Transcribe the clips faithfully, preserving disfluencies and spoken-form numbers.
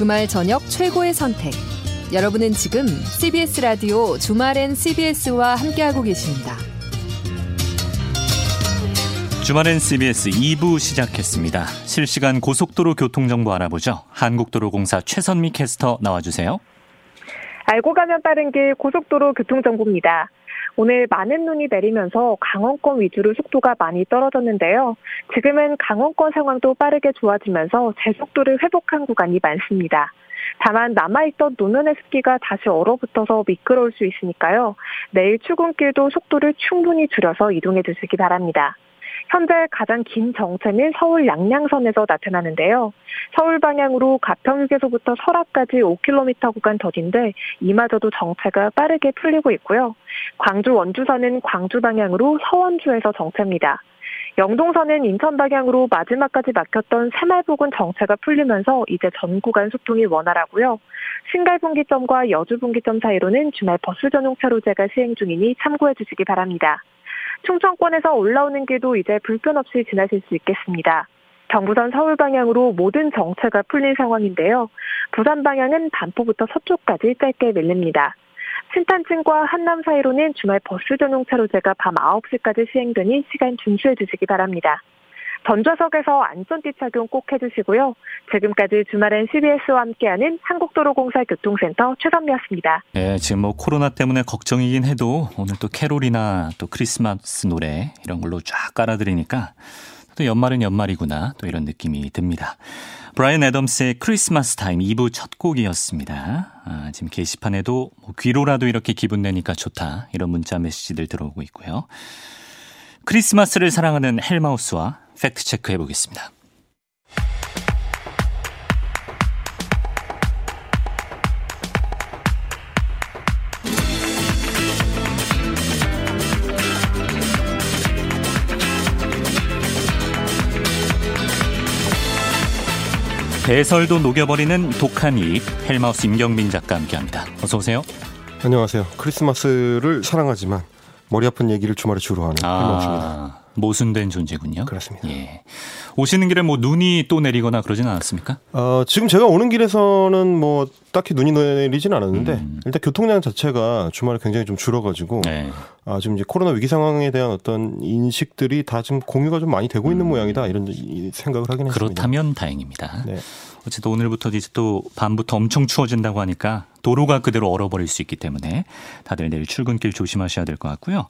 주말 저녁 최고의 선택. 여러분은 지금 씨비에스 라디오 주말엔 씨비에스와 함께하고 계십니다. 주말엔 씨비에스 이 부 시작했습니다. 실시간 고속도로 교통정보 알아보죠. 한국도로공사 최선미 캐스터 나와주세요. 알고 가면 빠른 길 고속도로 교통정보입니다. 오늘 많은 눈이 내리면서 강원권 위주로 속도가 많이 떨어졌는데요. 지금은 강원권 상황도 빠르게 좋아지면서 제속도를 회복한 구간이 많습니다. 다만 남아있던 노면의 습기가 다시 얼어붙어서 미끄러울 수 있으니까요. 내일 출근길도 속도를 충분히 줄여서 이동해 주시기 바랍니다. 현재 가장 긴 정체는 서울 양양선에서 나타나는데요. 서울 방향으로 가평휴게소부터 설악까지 오 킬로미터 구간 더딘데 이마저도 정체가 빠르게 풀리고 있고요. 광주 원주선은 광주 방향으로 서원주에서 정체입니다. 영동선은 인천 방향으로 마지막까지 막혔던 새말부근 정체가 풀리면서 이제 전 구간 소통이 원활하고요. 신갈분기점과 여주분기점 사이로는 주말 버스 전용 차로제가 시행 중이니 참고해 주시기 바랍니다. 충청권에서 올라오는 길도 이제 불편 없이 지나실 수 있겠습니다. 경부선 서울 방향으로 모든 정체가 풀린 상황인데요. 부산 방향은 반포부터 서쪽까지 짧게 밀립니다. 신탄진과 한남 사이로는 주말 버스 전용 차로제가 밤 아홉 시까지 시행되니 시간 준수해 주시기 바랍니다. 전좌석에서 안전띠 착용 꼭 해주시고요. 지금까지 주말엔 씨비에스와 함께하는 한국도로공사 교통센터 최선미였습니다. 네, 지금 뭐 코로나 때문에 걱정이긴 해도 오늘 또 캐롤이나 또 크리스마스 노래 이런 걸로 쫙 깔아드리니까 또 연말은 연말이구나 또 이런 느낌이 듭니다. 브라이언 애덤스의 크리스마스 타임 이 부 첫 곡이었습니다. 아, 지금 게시판에도 뭐 귀로라도 이렇게 기분 내니까 좋다 이런 문자 메시지들 들어오고 있고요. 크리스마스를 사랑하는 헬마우스와 팩트체크 해보겠습니다. 배설도 녹여버리는 독한 이입, 헬마우스 임경민 작가 함께합니다. 어서 오세요. 안녕하세요. 크리스마스를 사랑하지만 머리 아픈 얘기를 주말에 주로 하는 헬마우스입니다. 아. 모순된 존재군요. 그렇습니다. 예. 오시는 길에 뭐 눈이 또 내리거나 그러진 않았습니까? 어, 지금 제가 오는 길에서는 뭐 딱히 눈이 내리진 않았는데 음. 일단 교통량 자체가 주말에 굉장히 좀 줄어가지고 네. 아, 지금 이제 코로나 위기 상황에 대한 어떤 인식들이 다 지금 공유가 좀 많이 되고 음. 있는 모양이다 이런 생각을 하긴 했습니다. 그렇다면 다행입니다. 네. 어쨌든 오늘부터 이제 또 밤부터 엄청 추워진다고 하니까 도로가 그대로 얼어버릴 수 있기 때문에 다들 내일 출근길 조심하셔야 될 것 같고요.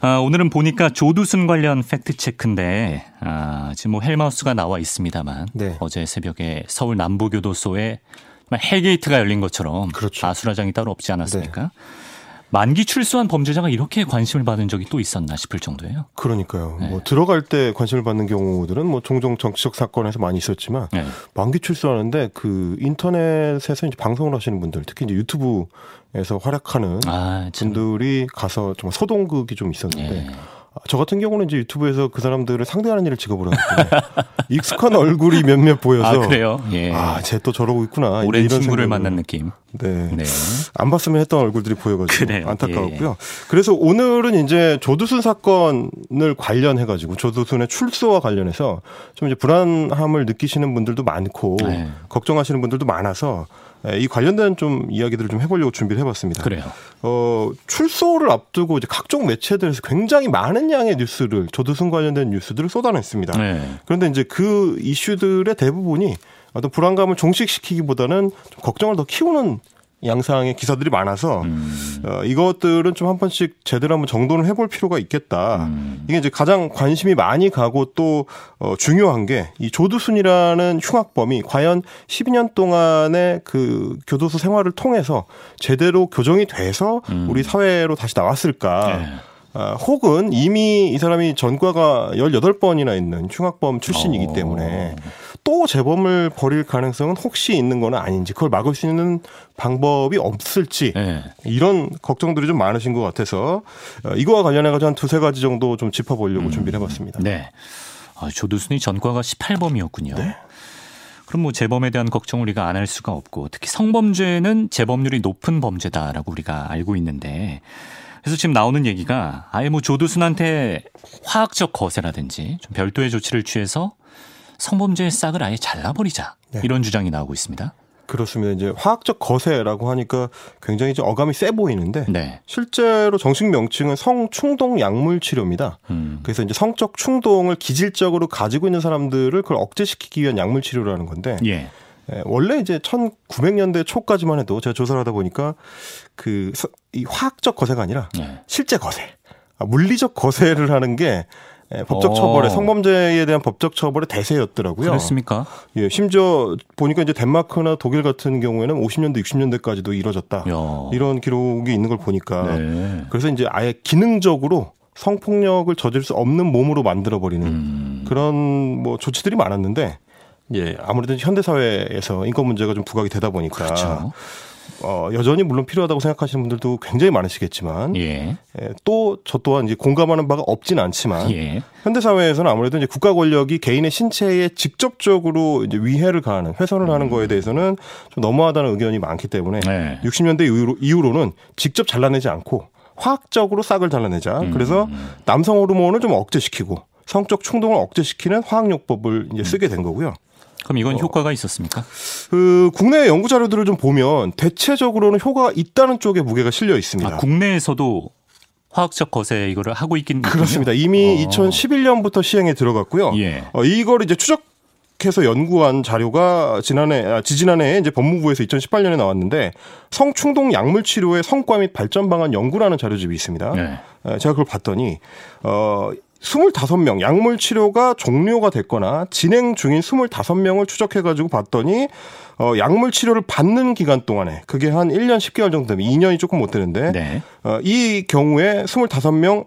아, 오늘은 보니까 조두순 관련 팩트체크인데 아, 지금 뭐 헬마우스가 나와 있습니다만 네. 어제 새벽에 서울 남부교도소에 헬게이트가 열린 것처럼 그렇죠. 아수라장이 따로 없지 않았습니까? 네. 만기 출소한 범죄자가 이렇게 관심을 받은 적이 또 있었나 싶을 정도예요. 그러니까요. 네. 뭐 들어갈 때 관심을 받는 경우들은 뭐 종종 정치적 사건에서 많이 있었지만 네. 만기 출소하는데 그 인터넷에서 이제 방송을 하시는 분들, 특히 이제 유튜브에서 활약하는 아, 분들이 가서 정말 소동극이 좀 있었는데 네. 저 같은 경우는 이제 유튜브에서 그 사람들을 상대하는 일을 직업으로 하는데 익숙한 얼굴이 몇몇 보여서 아 그래요? 예. 아, 쟤 또 저러고 있구나. 오랜 이런 친구를 생각으로. 만난 느낌. 네. 네. 안 봤으면 했던 얼굴들이 보여가지고 그래요. 안타까웠고요. 예. 그래서 오늘은 이제 조두순 사건을 관련해가지고 조두순의 출소와 관련해서 좀 이제 불안함을 느끼시는 분들도 많고 예. 걱정하시는 분들도 많아서 이 관련된 좀 이야기들을 좀 해보려고 준비를 해봤습니다. 그래요. 어, 출소를 앞두고 이제 각종 매체들에서 굉장히 많은 양의 뉴스를 조두순 관련된 뉴스들을 쏟아냈습니다. 네. 그런데 이제 그 이슈들의 대부분이 어떤 불안감을 종식시키기보다는 좀 걱정을 더 키우는 양상의 기사들이 많아서 음. 어, 이것들은 좀 한 번씩 제대로 한번 정돈을 해볼 필요가 있겠다. 음. 이게 이제 가장 관심이 많이 가고 또 어, 중요한 게 이 조두순이라는 흉악범이 과연 십이 년 동안의 그 교도소 생활을 통해서 제대로 교정이 돼서 음. 우리 사회로 다시 나왔을까. 네. 아, 혹은 이미 이 사람이 전과가 열여덟 번이나 있는 흉악범 출신이기 때문에 또 재범을 벌일 가능성은 혹시 있는 건 아닌지 그걸 막을 수 있는 방법이 없을지 네. 이런 걱정들이 좀 많으신 것 같아서 이거와 관련해서 한 두세 가지 정도 좀 짚어보려고 음. 준비를 해봤습니다. 네, 아, 조두순이 전과가 십팔 범이었군요. 네. 그럼 뭐 재범에 대한 걱정을 우리가 안 할 수가 없고 특히 성범죄는 재범률이 높은 범죄다라고 우리가 알고 있는데 그래서 지금 나오는 얘기가 아예 뭐 조두순한테 화학적 거세라든지 좀 별도의 조치를 취해서 성범죄의 싹을 아예 잘라버리자 네. 이런 주장이 나오고 있습니다. 그렇습니다. 이제 화학적 거세라고 하니까 굉장히 이제 어감이 세 보이는데 네. 실제로 정식 명칭은 성충동 약물 치료입니다. 음. 그래서 이제 성적 충동을 기질적으로 가지고 있는 사람들을 그걸 억제시키기 위한 약물 치료라는 건데 예. 원래 이제 천구백 년대 초까지만 해도 제가 조사를 하다 보니까 그 이 화학적 거세가 아니라 예. 실제 거세, 물리적 거세를 하는 게 예, 법적 처벌에 성범죄에 대한 법적 처벌의 대세였더라고요. 그렇습니까? 예, 심지어 보니까 이제 덴마크나 독일 같은 경우에는 오십 년대, 육십 년대까지도 이뤄졌다. 야. 이런 기록이 있는 걸 보니까 네. 그래서 이제 아예 기능적으로 성폭력을 저질 수 없는 몸으로 만들어 버리는 음. 그런 뭐 조치들이 많았는데 예, 아무래도 현대 사회에서 인권 문제가 좀 부각이 되다 보니까. 그렇죠. 어, 여전히 물론 필요하다고 생각하시는 분들도 굉장히 많으시겠지만 예. 예, 또 저 또한 이제 공감하는 바가 없진 않지만 예. 현대사회에서는 아무래도 이제 국가 권력이 개인의 신체에 직접적으로 이제 위해를 가하는 훼손을 하는 음. 거에 대해서는 좀 너무하다는 의견이 많기 때문에 예. 육십 년대 이후로, 이후로는 직접 잘라내지 않고 화학적으로 싹을 잘라내자. 음. 그래서 남성 호르몬을 좀 억제시키고 성적 충동을 억제시키는 화학요법을 이제 쓰게 된 거고요. 그럼 이건 효과가 어, 있었습니까? 그 국내 연구 자료들을 좀 보면 대체적으로는 효과가 있다는 쪽에 무게가 실려 있습니다. 아, 국내에서도 화학적 거세 이거를 하고 있긴 그렇습니다. 이미 어. 이천십일 년부터 시행에 들어갔고요. 예. 어, 이걸 이제 추적해서 연구한 자료가 지난해 아, 지지난해 이제 법무부에서 이천십팔 년에 나왔는데 성충동 약물 치료의 성과 및 발전 방안 연구라는 자료집이 있습니다. 예. 어, 제가 그걸 봤더니 어. 이십오 명 약물 치료가 종료가 됐거나 진행 중인 이십오 명을 추적해가지고 봤더니 어, 약물 치료를 받는 기간 동안에 그게 한 일 년 십 개월 정도 되면 이 년이 조금 못 되는데 네. 어, 이 경우에 이십오 명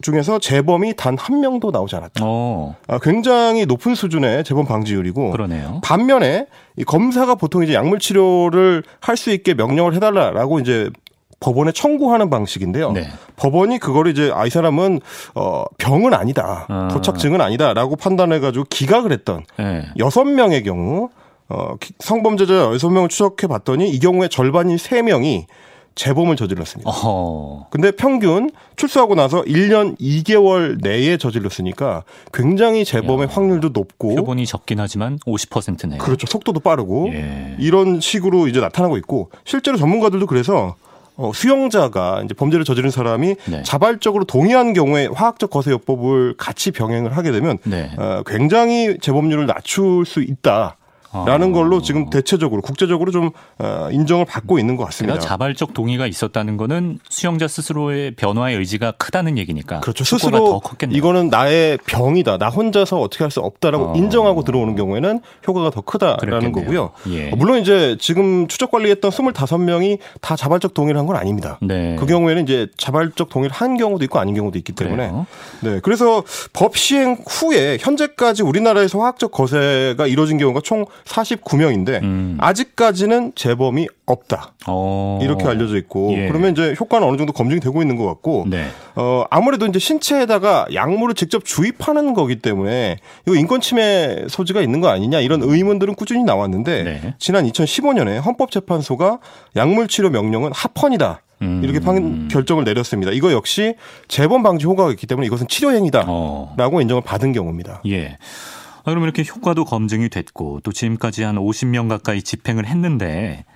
중에서 재범이 단 한 명도 나오지 않았다. 어, 굉장히 높은 수준의 재범 방지율이고 그러네요. 반면에 이 검사가 보통 이제 약물 치료를 할 수 있게 명령을 해달라라고 이제 법원에 청구하는 방식인데요. 네. 법원이 그걸 이제 아, 이 사람은 어, 병은 아니다. 아. 도착증은 아니다라고 판단해가지고 기각을 했던 네. 여섯 명의 경우 어, 성범죄자 여섯 명을 추적해봤더니 이 경우에 절반인 세 명이 재범을 저질렀습니다. 어허. 근데 평균 출소하고 나서 일 년 이 개월 내에 저질렀으니까 굉장히 재범의 야. 확률도 높고 표본이 적긴 하지만 오십 퍼센트네요. 그렇죠. 속도도 빠르고 예. 이런 식으로 이제 나타나고 있고 실제로 전문가들도 그래서 어, 수용자가 이제 범죄를 저지른 사람이 네. 자발적으로 동의한 경우에 화학적 거세요법을 같이 병행을 하게 되면 네. 어, 굉장히 재범률을 낮출 수 있다. 라는 걸로 지금 대체적으로 국제적으로 좀 인정을 받고 있는 것 같습니다. 자발적 동의가 있었다는 거는 수용자 스스로의 변화의 의지가 크다는 얘기니까. 그렇죠. 스스로 더 컸겠네요. 이거는 나의 병이다. 나 혼자서 어떻게 할 수 없다라고 어. 인정하고 들어오는 경우에는 효과가 더 크다라는 그랬겠네요. 거고요. 예. 물론 이제 지금 추적 관리했던 이십오 명이 다 자발적 동의를 한 건 아닙니다. 네. 그 경우에는 이제 자발적 동의를 한 경우도 있고 아닌 경우도 있기 때문에. 그래요? 네. 그래서 법 시행 후에 현재까지 우리나라에서 화학적 거세가 이루어진 경우가 총 사십구 명인데 음. 아직까지는 재범이 없다. 오. 이렇게 알려져 있고 예. 그러면 이제 효과는 어느 정도 검증이 되고 있는 것 같고 네. 어, 아무래도 이제 신체에다가 약물을 직접 주입하는 거기 때문에 이거 인권 침해 소지가 있는 거 아니냐 이런 의문들은 꾸준히 나왔는데 네. 지난 이천십오 년에 헌법재판소가 약물 치료 명령은 합헌이다. 이렇게 음. 결정을 내렸습니다. 이거 역시 재범 방지 효과가 있기 때문에 이것은 치료 행위다라고 어. 인정을 받은 경우입니다. 예. 아, 그럼 이렇게 효과도 검증이 됐고 또 지금까지 한 오십 명 가까이 집행을 했는데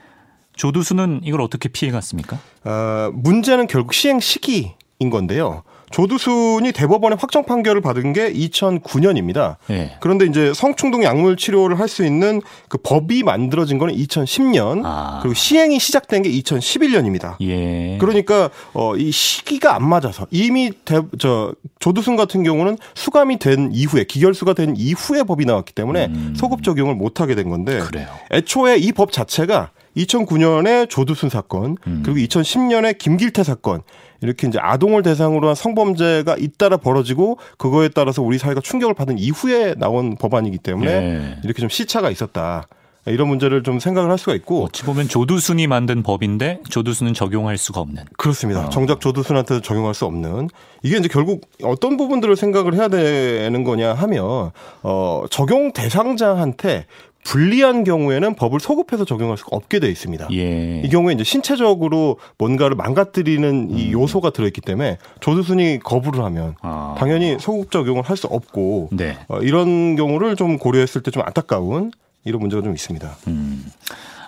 조두순은 이걸 어떻게 피해갔습니까? 어, 문제는 결국 시행 시기인 건데요. 조두순이 대법원의 확정 판결을 받은 게 이천구 년입니다. 네. 그런데 이제 성충동 약물 치료를 할 수 있는 그 법이 만들어진 건 이천십 년 아. 그리고 시행이 시작된 게 이천십일 년입니다. 예. 그러니까 어, 이 시기가 안 맞아서 이미 대, 저, 조두순 같은 경우는 수감이 된 이후에 기결수가 된 이후에 법이 나왔기 때문에 음. 소급 적용을 못하게 된 건데 그래요. 애초에 이 법 자체가 이천구 년에 조두순 사건 음. 그리고 이천십 년에 김길태 사건 이렇게 이제 아동을 대상으로 한 성범죄가 잇따라 벌어지고 그거에 따라서 우리 사회가 충격을 받은 이후에 나온 법안이기 때문에 예. 이렇게 좀 시차가 있었다. 이런 문제를 좀 생각을 할 수가 있고 어찌 보면 조두순이 만든 법인데 조두순은 적용할 수가 없는 그렇습니다. 어. 정작 조두순한테 적용할 수 없는 이게 이제 결국 어떤 부분들을 생각을 해야 되는 거냐 하면 어, 적용 대상자한테 불리한 경우에는 법을 소급해서 적용할 수가 없게 돼 있습니다. 예. 이 경우에 이제 신체적으로 뭔가를 망가뜨리는 이 요소가 들어있기 때문에 조두순이 거부를 하면 아. 당연히 소급 적용을 할 수 없고 네. 어, 이런 경우를 좀 고려했을 때 좀 안타까운 이런 문제가 좀 있습니다. 음.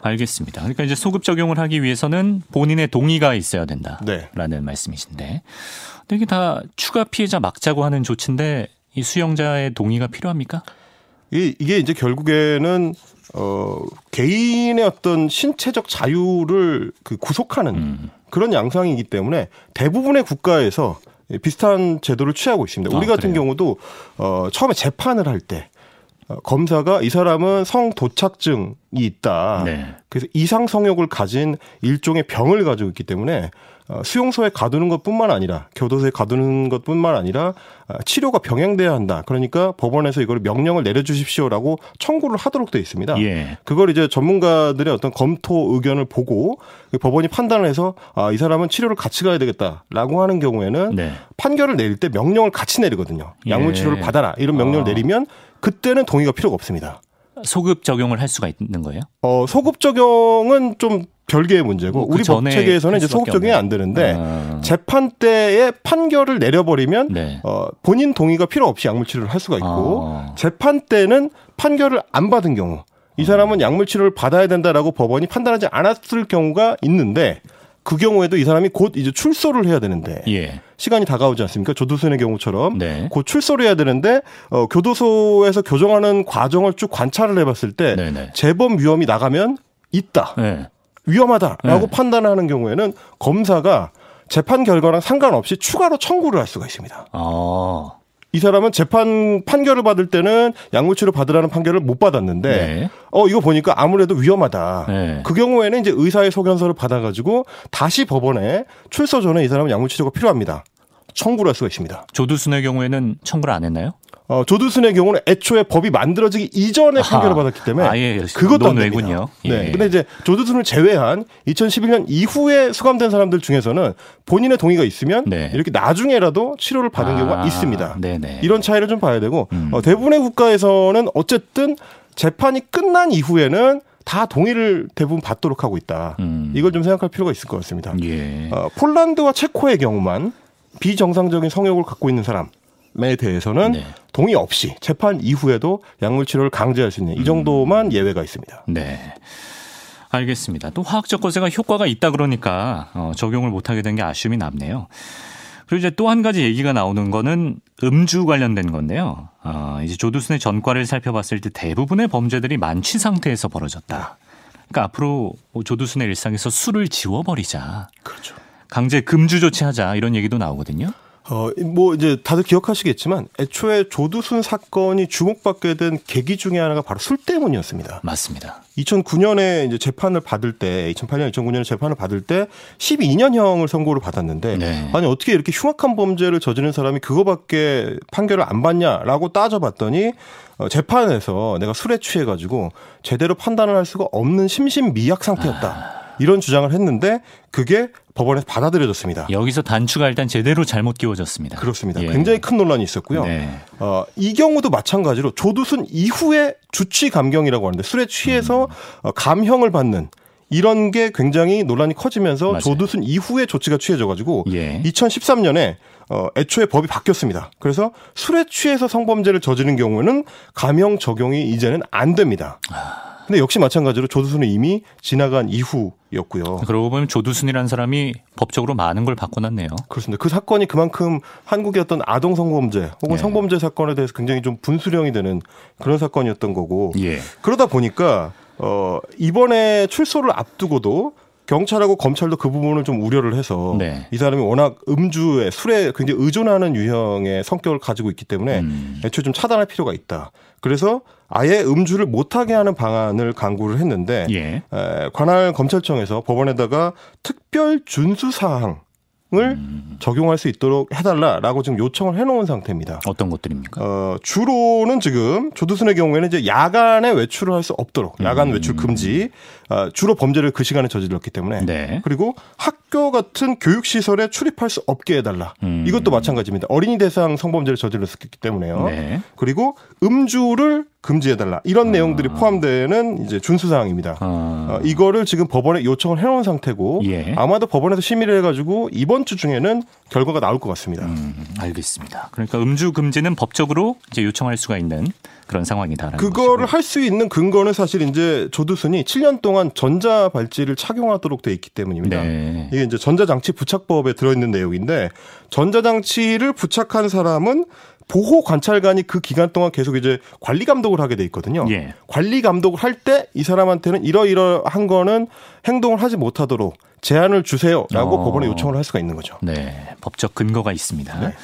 알겠습니다. 그러니까 이제 소급 적용을 하기 위해서는 본인의 동의가 있어야 된다라는 네. 말씀이신데, 근데 이게 다 추가 피해자 막자고 하는 조치인데 이 수용자의 동의가 필요합니까? 이게, 이게 이제 결국에는 어, 개인의 어떤 신체적 자유를 그 구속하는 음. 그런 양상이기 때문에 대부분의 국가에서 비슷한 제도를 취하고 있습니다. 아, 우리 같은 그래요? 경우도 어, 처음에 재판을 할 때 검사가 이 사람은 성도착증이 있다. 네. 그래서 이상성욕을 가진 일종의 병을 가지고 있기 때문에 수용소에 가두는 것뿐만 아니라 교도소에 가두는 것뿐만 아니라 치료가 병행돼야 한다. 그러니까 법원에서 이걸 명령을 내려주십시오라고 청구를 하도록 되어 있습니다. 예. 그걸 이제 전문가들의 어떤 검토 의견을 보고 법원이 판단을 해서 아, 이 사람은 치료를 같이 가야 되겠다라고 하는 경우에는 네. 판결을 내릴 때 명령을 같이 내리거든요. 약물 치료를 예. 받아라 이런 명령을 아. 내리면 그때는 동의가 필요가 없습니다. 소급 적용을 할 수가 있는 거예요? 어, 소급 적용은 좀 별개의 문제고 그 우리 법 체계에서는 이제 소급 적용이 안 되는데 아. 재판 때에 판결을 내려버리면 네. 어, 본인 동의가 필요 없이 약물치료를 할 수가 있고 아. 재판 때는 판결을 안 받은 경우 이 사람은 약물치료를 받아야 된다라고 법원이 판단하지 않았을 경우가 있는데 그 경우에도 이 사람이 곧 이제 출소를 해야 되는데 예. 시간이 다가오지 않습니까? 조두순의 경우처럼 네. 곧 출소를 해야 되는데 어, 교도소에서 교정하는 과정을 쭉 관찰을 해봤을 때 네네. 재범 위험이 나가면 있다. 네. 위험하다라고 네. 판단하는 경우에는 검사가 재판 결과랑 상관없이 추가로 청구를 할 수가 있습니다. 아. 이 사람은 재판 판결을 받을 때는 약물치료 받으라는 판결을 못 받았는데 네. 어 이거 보니까 아무래도 위험하다. 네. 그 경우에는 이제 의사의 소견서를 받아가지고 다시 법원에 출소 전에 이 사람은 약물치료가 필요합니다. 청구를 할 수가 있습니다. 조두순의 경우에는 청구를 안 했나요? 어, 조두순의 경우는 애초에 법이 만들어지기 이전에 아하. 판결을 받았기 때문에 아, 예, 그것도 안 됩니다. 예. 네, 근데 이제 조두순을 제외한 이천십일 년 이후에 수감된 사람들 중에서는 본인의 동의가 있으면 네. 이렇게 나중에라도 치료를 받은 아, 경우가 있습니다. 네네. 이런 차이를 좀 봐야 되고 음. 어, 대부분의 국가에서는 어쨌든 재판이 끝난 이후에는 다 동의를 대부분 받도록 하고 있다. 음. 이걸 좀 생각할 필요가 있을 것 같습니다. 예. 어, 폴란드와 체코의 경우만 비정상적인 성욕을 갖고 있는 사람 에 대해서는 네. 동의 없이 재판 이후에도 약물치료를 강제할 수 있는 이 정도만 음. 예외가 있습니다. 네, 알겠습니다. 또 화학적 거세가 효과가 있다 그러니까 어, 적용을 못하게 된 게 아쉬움이 남네요. 그리고 이제 또 한 가지 얘기가 나오는 거는 음주 관련된 건데요. 어, 이제 조두순의 전과를 살펴봤을 때 대부분의 범죄들이 만취 상태에서 벌어졌다. 그러니까 앞으로 조두순의 일상에서 술을 지워버리자. 그렇죠. 강제 금주 조치하자 이런 얘기도 나오거든요. 어, 뭐, 이제 다들 기억하시겠지만 애초에 조두순 사건이 주목받게 된 계기 중에 하나가 바로 술 때문이었습니다. 맞습니다. 이천구 년에 이제 재판을 받을 때, 이천팔 년, 이천구 년에 재판을 받을 때 십이 년형을 선고를 받았는데, 네. 아니, 어떻게 이렇게 흉악한 범죄를 저지른 사람이 그거밖에 판결을 안 받냐라고 따져봤더니, 어, 재판에서 내가 술에 취해가지고 제대로 판단을 할 수가 없는 심신미약 상태였다. 아. 이런 주장을 했는데 그게 법원에서 받아들여졌습니다. 여기서 단추가 일단 제대로 잘못 끼워졌습니다. 그렇습니다. 예. 굉장히 큰 논란이 있었고요. 네. 어, 이 경우도 마찬가지로 조두순 이후에 주취감경이라고 하는데 술에 취해서 음. 감형을 받는 이런 게 굉장히 논란이 커지면서 맞아요. 조두순 이후에 조치가 취해져가지고 예. 이천십삼 년에 어, 애초에 법이 바뀌었습니다. 그래서 술에 취해서 성범죄를 저지른 경우에는 감형 적용이 이제는 안 됩니다. 아. 근데 역시 마찬가지로 조두순은 이미 지나간 이후였고요. 그러고 보면 조두순이라는 사람이 법적으로 많은 걸 바꿔놨네요. 그렇습니다. 그 사건이 그만큼 한국의 어떤 아동 성범죄 혹은 예. 성범죄 사건에 대해서 굉장히 좀 분수령이 되는 그런 사건이었던 거고 예. 그러다 보니까 어, 이번에 출소를 앞두고도 경찰하고 검찰도 그 부분을 좀 우려를 해서 네. 이 사람이 워낙 음주에 술에 굉장히 의존하는 유형의 성격을 가지고 있기 때문에 음. 애초에 좀 차단할 필요가 있다. 그래서 아예 음주를 못하게 하는 방안을 강구를 했는데 예. 에, 관할 검찰청에서 법원에다가 특별 준수 사항을 음. 적용할 수 있도록 해달라라고 지금 요청을 해놓은 상태입니다. 어떤 것들입니까? 어, 주로는 지금 조두순의 경우에는 이제 야간에 외출을 할 수 없도록 야간 음. 외출 금지. 주로 범죄를 그 시간에 저질렀기 때문에 네. 그리고 학교 같은 교육시설에 출입할 수 없게 해달라. 음. 이것도 마찬가지입니다. 어린이 대상 성범죄를 저질렀기 때문에요. 네. 그리고 음주를 금지해달라. 이런 아. 내용들이 포함되는 이제 준수사항입니다. 아. 어, 이거를 지금 법원에 요청을 해놓은 상태고 예. 아마도 법원에서 심의를 해가지고 이번 이번 주 중에는 결과가 나올 것 같습니다. 음, 알겠습니다. 그러니까 음주 금지는 법적으로 이제 요청할 수가 있는 그런 상황이다라는 거죠. 그거를 할 수 있는 근거는 사실 이제 조두순이 칠 년 동안 전자 발찌를 착용하도록 돼 있기 때문입니다. 네. 이게 이제 전자장치 부착법에 들어있는 내용인데 전자장치를 부착한 사람은 보호 관찰관이 그 기간 동안 계속 이제 관리 감독을 하게 돼 있거든요. 예. 관리 감독을 할 때 이 사람한테는 이러이러한 거는 행동을 하지 못하도록 제한을 주세요라고 어. 법원에 요청을 할 수가 있는 거죠. 네, 법적 근거가 있습니다. 네.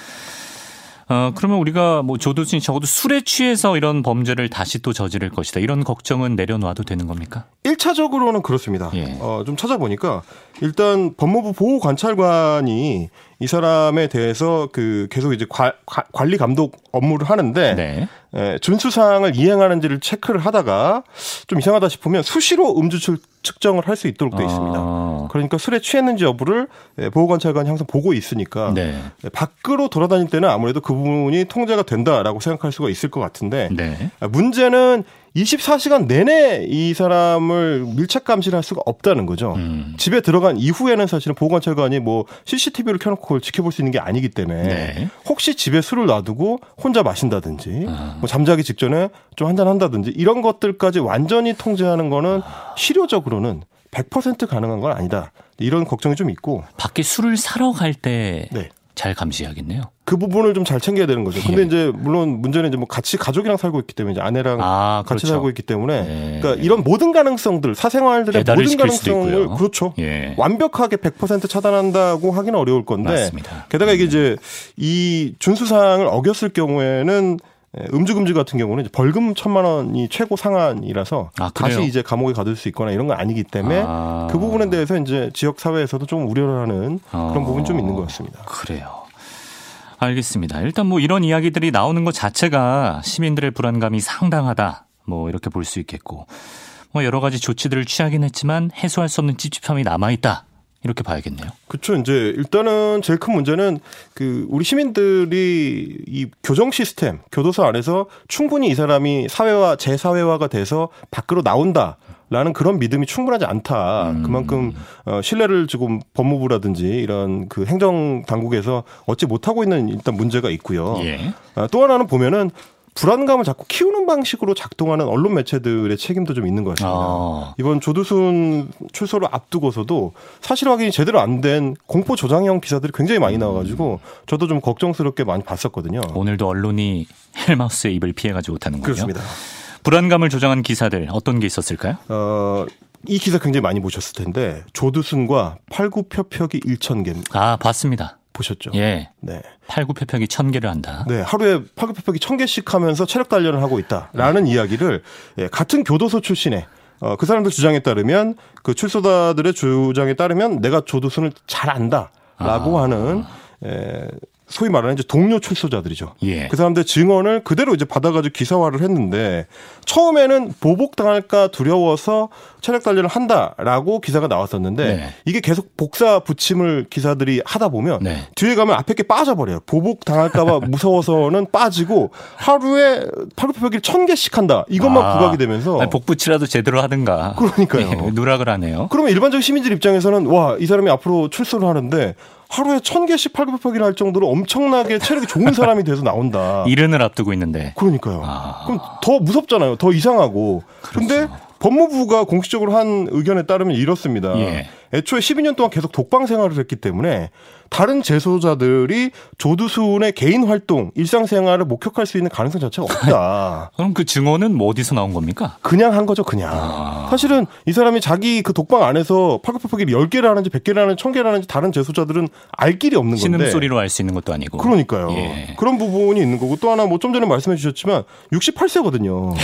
어, 그러면 우리가 뭐 조두순이 적어도 술에 취해서 이런 범죄를 다시 또 저지를 것이다 이런 걱정은 내려놔도 되는 겁니까? 일 차적으로는 그렇습니다. 예. 어, 좀 찾아보니까 일단 법무부 보호관찰관이 이 사람에 대해서 그 계속 이제 과, 과, 관리 감독 업무를 하는데 네. 에, 준수사항을 이행하는지를 체크를 하다가 좀 이상하다 싶으면 수시로 음주 출, 측정을 할 수 있도록 돼 있습니다. 아. 그러니까 술에 취했는지 여부를 보호관찰관이 항상 보고 있으니까 네. 밖으로 돌아다닐 때는 아무래도 그 부분이 통제가 된다라고 생각할 수가 있을 것 같은데 네. 문제는 이십사 시간 내내 이 사람을 밀착 감시를 할 수가 없다는 거죠. 음. 집에 들어간 이후에는 사실은 보호관찰관이 뭐 씨씨티비를 켜놓고 그걸 지켜볼 수 있는 게 아니기 때문에 네. 혹시 집에 술을 놔두고 혼자 마신다든지 아. 뭐 잠자기 직전에 좀 한잔한다든지 이런 것들까지 완전히 통제하는 거는 아. 실효적으로는 백 퍼센트 가능한 건 아니다. 이런 걱정이 좀 있고. 밖에 술을 사러 갈 때 네. 잘 감시해야겠네요. 그 부분을 좀 잘 챙겨야 되는 거죠. 근데 예. 이제 물론 문제는 이제 뭐 같이 가족이랑 살고 있기 때문에 이제 아내랑 아, 같이 그렇죠. 살고 있기 때문에 예. 그러니까 이런 모든 가능성들 사생활들의 모든 가능성을 그렇죠. 예. 완벽하게 백 퍼센트 차단한다고 하기는 어려울 건데 맞습니다. 게다가 이게 예. 이제 이 준수사항을 어겼을 경우에는 음주금지 같은 경우는 이제 벌금 천만 원이 최고 상한이라서 아, 다시 이제 감옥에 가둘 수 있거나 이런 건 아니기 때문에 아. 그 부분에 대해서 이제 지역 사회에서도 좀 우려를 하는 아. 그런 부분 좀 있는 것 같습니다. 그래요. 알겠습니다. 일단 뭐 이런 이야기들이 나오는 것 자체가 시민들의 불안감이 상당하다. 뭐 이렇게 볼 수 있겠고 뭐 여러 가지 조치들을 취하긴 했지만 해소할 수 없는 찝찝함이 남아 있다. 이렇게 봐야겠네요. 그렇죠. 이제 일단은 제일 큰 문제는 그 우리 시민들이 이 교정 시스템, 교도소 안에서 충분히 이 사람이 사회화, 재사회화가 돼서 밖으로 나온다. 라는 그런 믿음이 충분하지 않다. 음. 그만큼 어, 신뢰를 지금 법무부라든지 이런 그 행정 당국에서 얻지 못하고 있는 일단 문제가 있고요. 예. 아, 또 하나는 보면은 불안감을 자꾸 키우는 방식으로 작동하는 언론 매체들의 책임도 좀 있는 것 같습니다. 아. 이번 조두순 출소를 앞두고서도 사실 확인이 제대로 안 된 공포 조장형 기사들이 굉장히 많이 나와가지고 저도 좀 걱정스럽게 많이 봤었거든요. 오늘도 언론이 헬마우스의 입을 피해가지 못하는 거예요. 그렇습니다. 불안감을 조장한 기사들 어떤 게 있었을까요? 어, 이 기사 굉장히 많이 보셨을 텐데 조두순과 팔굽혀펴기 천 개입니다. 아, 봤습니다. 보셨죠? 예. 네. 팔굽혀펴기 천 개를 한다. 네. 하루에 팔굽혀펴기 천 개씩 하면서 체력 단련을 하고 있다라는 네. 이야기를 예, 같은 교도소 출신의 어, 그 사람들 주장에 따르면 그 출소자들의 주장에 따르면 내가 조두순을 잘 안다라고 아. 하는 예, 소위 말하는 이제 동료 출소자들이죠. 예. 그 사람들 증언을 그대로 이제 받아가지고 기사화를 했는데 처음에는 보복당할까 두려워서 체력 단련을 한다라고 기사가 나왔었는데 네. 이게 계속 복사 붙임을 기사들이 하다 보면 네. 뒤에 가면 앞에 게 빠져버려요. 보복당할까봐 무서워서는 빠지고 하루에 팔굽혀펴기를 천 개씩 한다. 이것만 아, 부각이 되면서 아니, 복붙이라도 제대로 하든가. 그러니까요. 예, 누락을 하네요. 그러면 일반적인 시민들 입장에서는 와, 이 사람이 앞으로 출소를 하는데 하루에 천 개씩 팔굽혀펴기를 할 정도로 엄청나게 체력이 좋은 사람이 돼서 나온다. 일흔을 앞두고 있는데. 그러니까요. 아... 그럼 더 무섭잖아요. 더 이상하고. 그런데 법무부가 공식적으로 한 의견에 따르면 이렇습니다. 예. 애초에 십이 년 동안 계속 독방 생활을 했기 때문에 다른 재소자들이 조두순의 개인 활동, 일상생활을 목격할 수 있는 가능성 자체가 없다. 그럼 그 증언은 뭐 어디서 나온 겁니까? 그냥 한 거죠, 그냥. 아. 사실은 이 사람이 자기 그 독방 안에서 팔굽혀펴기를 열 개를 하는지 백 개를 하는지 천 개를 하는지 다른 재소자들은 알 길이 없는 건데. 신음소리로 알 수 있는 것도 아니고. 그러니까요. 예. 그런 부분이 있는 거고 또 하나 뭐 좀 전에 말씀해 주셨지만 육십팔 세거든요.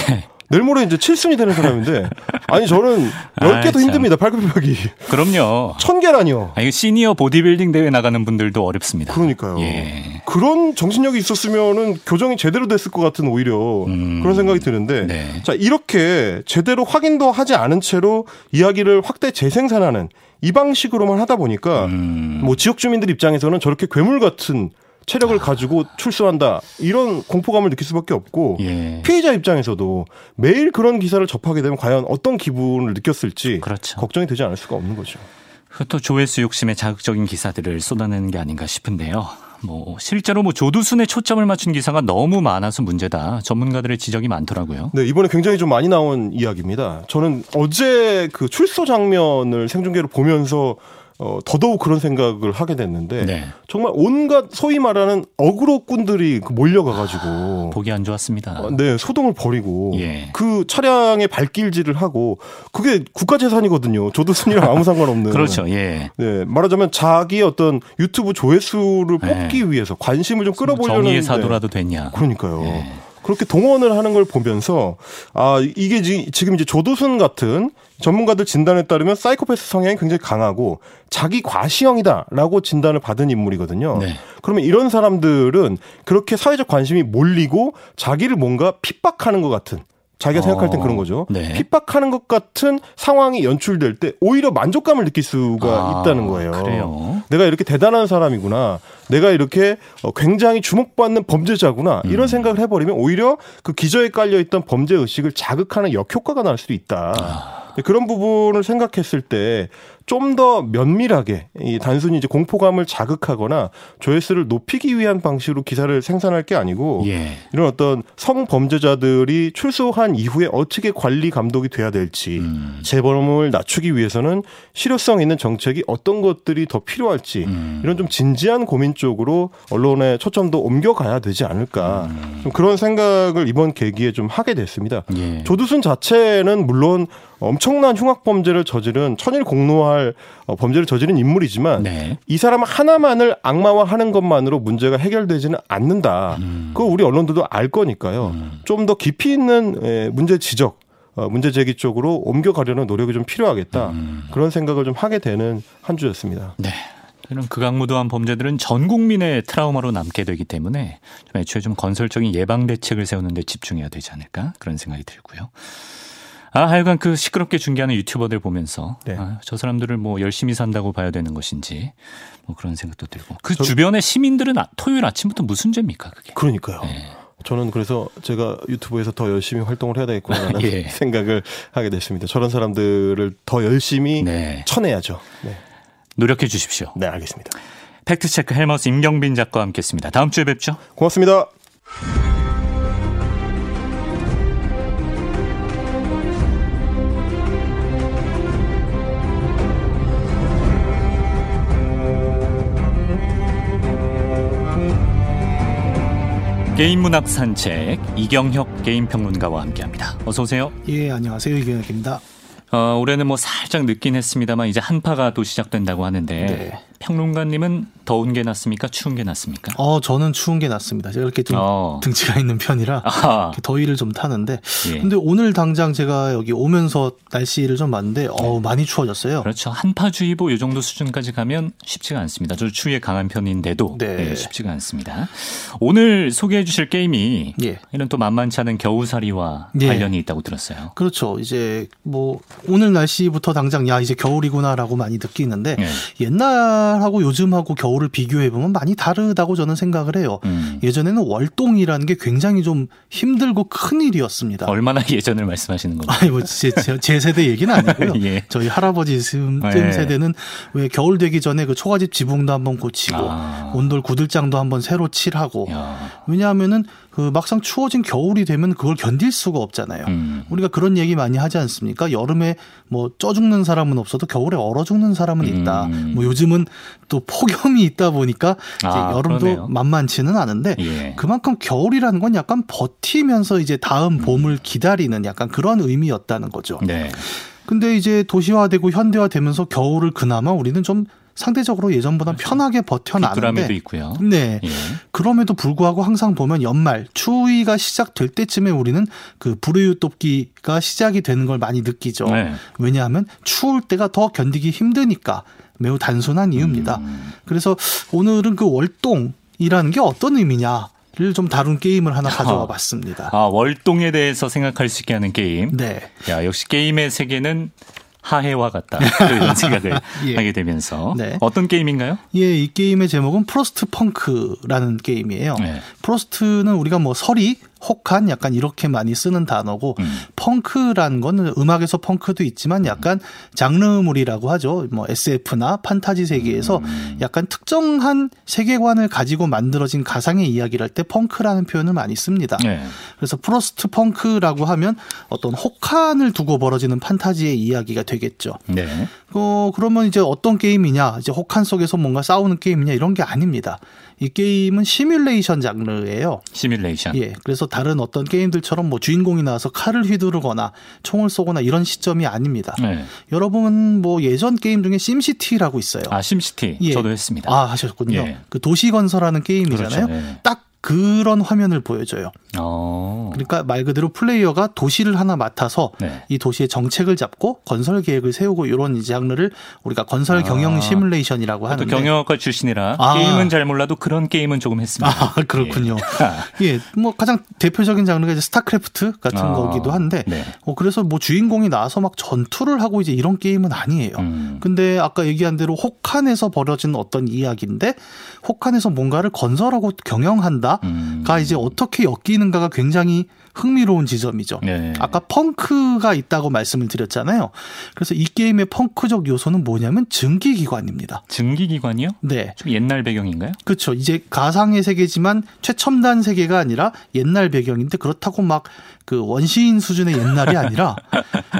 내일 모레 이제 칠순이 되는 사람인데 아니 저는 열 개도 아이, 힘듭니다. 팔굽혀펴기. 그럼요. 천 개라니요. 아, 이거 시니어 보디빌딩 대회 나가는 분들도 어렵습니다. 그러니까요. 예. 그런 정신력이 있었으면은 교정이 제대로 됐을 것 같은 오히려 음, 그런 생각이 드는데 네. 자 이렇게 제대로 확인도 하지 않은 채로 이야기를 확대 재생산하는 이 방식으로만 하다 보니까 음. 뭐 지역 주민들 입장에서는 저렇게 괴물 같은 체력을 가지고 출소한다 이런 공포감을 느낄 수밖에 없고 예. 피해자 입장에서도 매일 그런 기사를 접하게 되면 과연 어떤 기분을 느꼈을지 그렇죠. 걱정이 되지 않을 수가 없는 거죠. 또 조회수 욕심에 자극적인 기사들을 쏟아내는 게 아닌가 싶은데요. 뭐 실제로 뭐 조두순에 초점을 맞춘 기사가 너무 많아서 문제다. 전문가들의 지적이 많더라고요. 네, 이번에 굉장히 좀 많이 나온 이야기입니다. 저는 어제 그 출소 장면을 생중계로 보면서 어, 더더욱 그런 생각을 하게 됐는데 네. 정말 온갖 소위 말하는 어그로꾼들이 몰려가가지고 아, 보기 안 좋았습니다. 어, 네, 소동을 벌이고 예. 그 차량의 발길질을 하고 그게 국가재산이거든요. 조두순이랑 아무 상관없는. 그렇죠. 예. 네, 말하자면 자기의 어떤 유튜브 조회수를 뽑기 예. 위해서 관심을 좀 끌어보려는 정의의 사도라도 됐냐. 그러니까요. 예. 그렇게 동원을 하는 걸 보면서 아 이게 지, 지금 이제 조두순 같은 전문가들 진단에 따르면 사이코패스 성향이 굉장히 강하고 자기 과시형이다라고 진단을 받은 인물이거든요. 네. 그러면 이런 사람들은 그렇게 사회적 관심이 몰리고 자기를 뭔가 핍박하는 것 같은 자기가 어, 생각할 땐 그런 거죠. 네. 핍박하는 것 같은 상황이 연출될 때 오히려 만족감을 느낄 수가 아, 있다는 거예요. 그래요? 내가 이렇게 대단한 사람이구나. 내가 이렇게 굉장히 주목받는 범죄자구나. 음. 이런 생각을 해버리면 오히려 그 기저에 깔려있던 범죄의식을 자극하는 역효과가 날 수도 있다. 아. 그런 부분을 생각했을 때 좀 더 면밀하게 이 단순히 이제 공포감을 자극하거나 조회수를 높이기 위한 방식으로 기사를 생산할 게 아니고 예. 이런 어떤 성범죄자들이 출소한 이후에 어떻게 관리 감독이 돼야 될지 음. 재범을 낮추기 위해서는 실효성 있는 정책이 어떤 것들이 더 필요할지 음. 이런 좀 진지한 고민 쪽으로 언론의 초점도 옮겨가야 되지 않을까 음. 좀 그런 생각을 이번 계기에 좀 하게 됐습니다. 예. 조두순 자체는 물론 엄청난 흉악범죄를 저지른 천일 공로할 범죄를 저지른 인물이지만 네. 이 사람 하나만을 악마화하는 것만으로 문제가 해결되지는 않는다. 음. 그거 우리 언론들도 알 거니까요. 음. 좀 더 깊이 있는 문제 지적, 문제 제기 쪽으로 옮겨가려는 노력이 좀 필요하겠다. 음. 그런 생각을 좀 하게 되는 한 주였습니다. 네. 이런 극악무도한 범죄들은 전 국민의 트라우마로 남게 되기 때문에 좀 애초에 좀 건설적인 예방 대책을 세우는 데 집중해야 되지 않을까 그런 생각이 들고요. 아, 하여간 그 시끄럽게 중계하는 유튜버들 보면서 네. 아, 저 사람들을 뭐 열심히 산다고 봐야 되는 것인지 뭐 그런 생각도 들고 그 저... 주변의 시민들은 토요일 아침부터 무슨 죄입니까 그게? 그러니까요. 네. 저는 그래서 제가 유튜브에서 더 열심히 활동을 해야 되겠구나라는 예. 생각을 하게 됐습니다. 저런 사람들을 더 열심히 네. 쳐내야죠. 네. 노력해 주십시오. 네, 알겠습니다. 팩트체크 헬머스 임경민 작가와 함께했습니다. 다음 주에 뵙죠. 고맙습니다. 게임문학 산책 이경혁 게임평론가와 함께합니다. 어서 오세요. 예, 안녕하세요. 이경혁입니다. 어, 올해는 뭐 살짝 늦긴 했습니다만 이제 한파가 또 시작된다고 하는데 네. 평론가님은 더운 게 낫습니까? 추운 게 낫습니까? 어, 저는 추운 게 낫습니다. 제가 이렇게 좀 어. 등치가 있는 편이라 이렇게 더위를 좀 타는데 예. 근데 오늘 당장 제가 여기 오면서 날씨를 좀 봤는데 네. 어, 많이 추워졌어요. 그렇죠. 한파주의보 이 정도 수준까지 가면 쉽지가 않습니다. 저 추위에 강한 편인데도 네. 네, 쉽지가 않습니다. 오늘 소개해 주실 게임이 예. 이런 또 만만치 않은 겨우살이와 예. 관련이 있다고 들었어요. 그렇죠. 이제 뭐 오늘 날씨부터 당장 야 이제 겨울이구나라고 많이 느끼는데 예. 옛날하고 요즘하고 겨울을 비교해보면 많이 다르다고 저는 생각을 해요. 음. 예전에는 월동이라는 게 굉장히 좀 힘들고 큰일이었습니다. 얼마나 예전을 말씀하시는 건가요? 아니, 뭐 제, 제, 제 세대 얘기는 아니고요. 예. 저희 할아버지 예. 세대는 왜 겨울 되기 전에 그 초가집 지붕도 한번 고치고 아. 온돌 구들장도 한번 새로 칠하고 야. 왜냐하면은 그 막상 추워진 겨울이 되면 그걸 견딜 수가 없잖아요. 음. 우리가 그런 얘기 많이 하지 않습니까? 여름에 뭐 쪄 죽는 사람은 없어도 겨울에 얼어 죽는 사람은 있다. 음. 뭐 요즘은 또 폭염이 있다 보니까 이제 아, 여름도 그러네요. 만만치는 않은데 예. 그만큼 겨울이라는 건 약간 버티면서 이제 다음 봄을 음. 기다리는 약간 그런 의미였다는 거죠. 네. 근데 이제 도시화되고 현대화되면서 겨울을 그나마 우리는 좀 상대적으로 예전보다 그렇죠. 편하게 버텨나는데 귀뚜라미도 있고요. 네. 예. 그럼에도 불구하고 항상 보면 연말 추위가 시작될 때쯤에 우리는 그 불우유돕기가 시작이 되는 걸 많이 느끼죠. 네. 왜냐하면 추울 때가 더 견디기 힘드니까 매우 단순한 이유입니다. 음. 그래서 오늘은 그 월동이라는 게 어떤 의미냐 를 좀 다룬 게임을 하나 가져와 봤습니다. 아, 월동에 대해서 생각할 수 있게 하는 게임. 네. 야, 역시 게임의 세계는 하해와 같다. 이런 생각을 예. 하게 되면서. 네. 어떤 게임인가요? 예, 이 게임의 제목은 프로스트 펑크라는 게임이에요. 네. 프로스트는 우리가 뭐 서리 혹한 약간 이렇게 많이 쓰는 단어고 음. 펑크라는 건 음악에서 펑크도 있지만 약간 장르물이라고 하죠. 뭐 에스에프나 판타지 세계에서 음. 약간 특정한 세계관을 가지고 만들어진 가상의 이야기를 할 때 펑크라는 표현을 많이 씁니다. 네. 그래서 프로스트 펑크라고 하면 어떤 혹한을 두고 벌어지는 판타지의 이야기가 되겠죠. 네. 어, 그러면 이제 어떤 게임이냐, 이제 혹한 속에서 뭔가 싸우는 게임이냐 이런 게 아닙니다. 이 게임은 시뮬레이션 장르예요. 시뮬레이션. 예. 그래서 다른 어떤 게임들처럼 뭐 주인공이 나와서 칼을 휘두르거나 총을 쏘거나 이런 시점이 아닙니다. 네. 여러분 뭐 예전 게임 중에 심시티라고 있어요. 아, 심시티. 예. 저도 했습니다. 아, 하셨군요. 예. 그 도시 건설하는 게임이잖아요. 그렇죠. 예. 딱 그런 화면을 보여줘요. 오. 그러니까 말 그대로 플레이어가 도시를 하나 맡아서 네. 이 도시의 정책을 잡고 건설 계획을 세우고 이런 장르를 우리가 건설 아. 경영 시뮬레이션이라고 하는데. 경영학과 출신이라 아. 게임은 잘 몰라도 그런 게임은 조금 했습니다. 아, 그렇군요. 예. 예, 뭐 가장 대표적인 장르가 이제 스타크래프트 같은 아. 거기도 한데 네. 어, 그래서 뭐 주인공이 나와서 막 전투를 하고 이제 이런 게임은 아니에요. 음. 근데 아까 얘기한 대로 혹한에서 벌어진 어떤 이야기인데 혹한에서 뭔가를 건설하고 경영한다. 가 이제 어떻게 엮이는가가 굉장히 흥미로운 지점이죠. 네. 아까 펑크가 있다고 말씀을 드렸잖아요. 그래서 이 게임의 펑크적 요소는 뭐냐면 증기기관입니다. 증기기관이요? 네. 좀 옛날 배경인가요? 그렇죠. 이제 가상의 세계지만 최첨단 세계가 아니라 옛날 배경인데 그렇다고 막 그 원시인 수준의 옛날이 아니라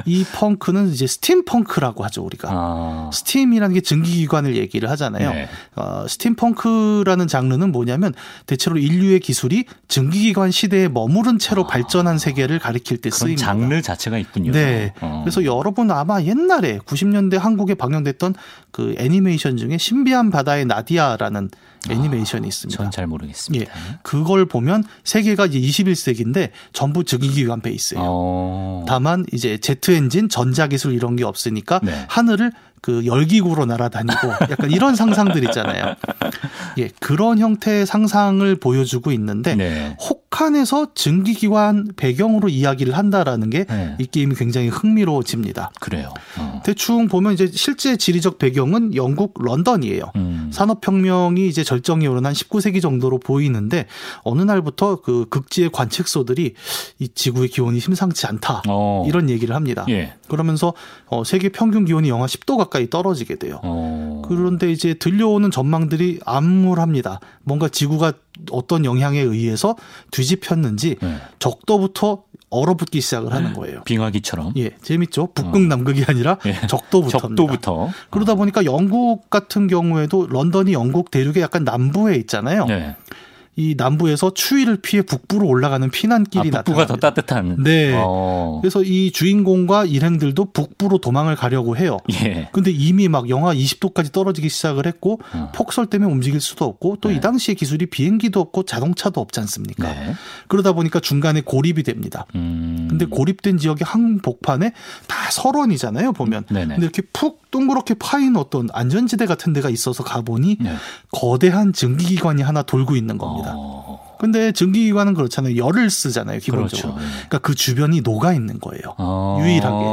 이 펑크는 이제 스팀 펑크라고 하죠, 우리가. 아. 스팀이라는 게 증기기관을 얘기를 하잖아요. 네. 어, 스팀 펑크라는 장르는 뭐냐면 대체로 인류의 기술이 증기기관 시대에 머무른 채로 아. 발 발전한 세계를 가리킬 때 쓰입니다. 장르 자체가 있군요. 네. 어. 그래서 여러분 아마 옛날에 구십 년대 한국에 방영됐던 그 애니메이션 중에 신비한 바다의 나디아라는 애니메이션이 아, 있습니다. 전 잘 모르겠습니다. 예. 그걸 보면 세계가 이제 이십일 세기인데 전부 증기기관 베이스예요. 어. 다만 이제 제트 엔진, 전자기술 이런 게 없으니까 네. 하늘을 그 열기구로 날아다니고 약간 이런 상상들 있잖아요. 예, 그런 형태의 상상을 보여주고 있는데 네. 혹한에서 증기기관 배경으로 이야기를 한다라는 게 이 네. 게임이 굉장히 흥미로워집니다. 그래요. 어. 대충 보면 이제 실제 지리적 배경은 영국 런던이에요. 음. 산업혁명이 이제 절정이 오른 한 십구 세기 정도로 보이는데 어느 날부터 그 극지의 관측소들이 이 지구의 기온이 심상치 않다. 어. 이런 얘기를 합니다. 예. 그러면서 어, 세계 평균 기온이 영하 십 도 가까이 떨어지게 돼요. 오. 그런데 이제 들려오는 전망들이 암울합니다. 뭔가 지구가 어떤 영향에 의해서 뒤집혔는지 네. 적도부터 얼어붙기 시작을 하는 거예요. 빙하기처럼. 예, 재밌죠. 북극 남극이 아니라 예. 적도부터입니다. 적도부터. 그러다 보니까 영국 같은 경우에도 런던이 영국 대륙의 약간 남부에 있잖아요. 네. 이 남부에서 추위를 피해 북부로 올라가는 피난길이 나타납니다. 아, 북부가 더 따뜻한. 네. 오. 그래서 이 주인공과 일행들도 북부로 도망을 가려고 해요. 예. 근데 이미 막 영하 이십 도까지 떨어지기 시작을 했고 어. 폭설 때문에 움직일 수도 없고 또 이 네. 당시에 기술이 비행기도 없고 자동차도 없지 않습니까? 네. 그러다 보니까 중간에 고립이 됩니다. 음. 근데 고립된 지역의 한복판에 다 설원이잖아요, 보면. 네네. 근데 이렇게 푹 동그랗게 파인 어떤 안전지대 같은 데가 있어서 가보니 네. 거대한 증기기관이 하나 돌고 있는 겁니다. 근데 증기기관은 그렇잖아요. 열을 쓰잖아요, 기본적으로. 그렇죠. 그러니까 그 주변이 녹아 있는 거예요. 어, 유일하게.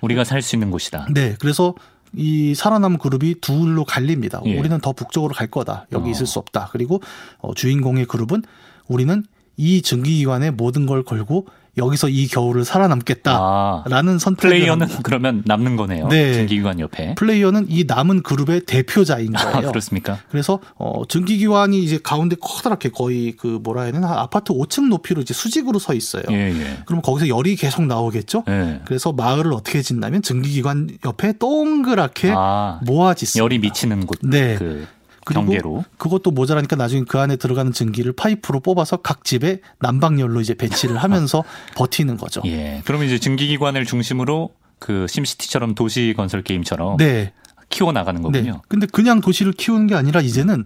우리가 살 수 있는 곳이다. 네. 그래서 이 살아남은 그룹이 둘로 갈립니다. 예. 우리는 더 북쪽으로 갈 거다. 여기 어. 있을 수 없다. 그리고 어, 주인공의 그룹은 우리는 이 증기기관에 모든 걸 걸고 여기서 이 겨울을 살아남겠다라는 아, 선택을 플레이어는 합니다. 그러면 남는 거네요. 네. 증기기관 옆에. 플레이어는 이 남은 그룹의 대표자인 거예요. 아, 그렇습니까? 그래서 어, 증기기관이 이제 가운데 커다랗게 거의 그 뭐라 해야 되나 아파트 오 층 높이로 이제 수직으로 서 있어요. 예, 예. 그럼 거기서 열이 계속 나오겠죠. 예. 그래서 마을을 어떻게 짓냐면 증기기관 옆에 동그랗게 아, 모아 짓습니다. 열이 미치는 곳. 네. 그. 그리고 경계로. 그것도 모자라니까 나중에 그 안에 들어가는 증기를 파이프로 뽑아서 각 집에 난방열로 이제 배치를 하면서 버티는 거죠. 예. 그러면 이제 증기기관을 중심으로 그 심시티처럼 도시 건설 게임처럼 네. 키워 나가는 거군요. 네. 근데 그냥 도시를 키우는 게 아니라 이제는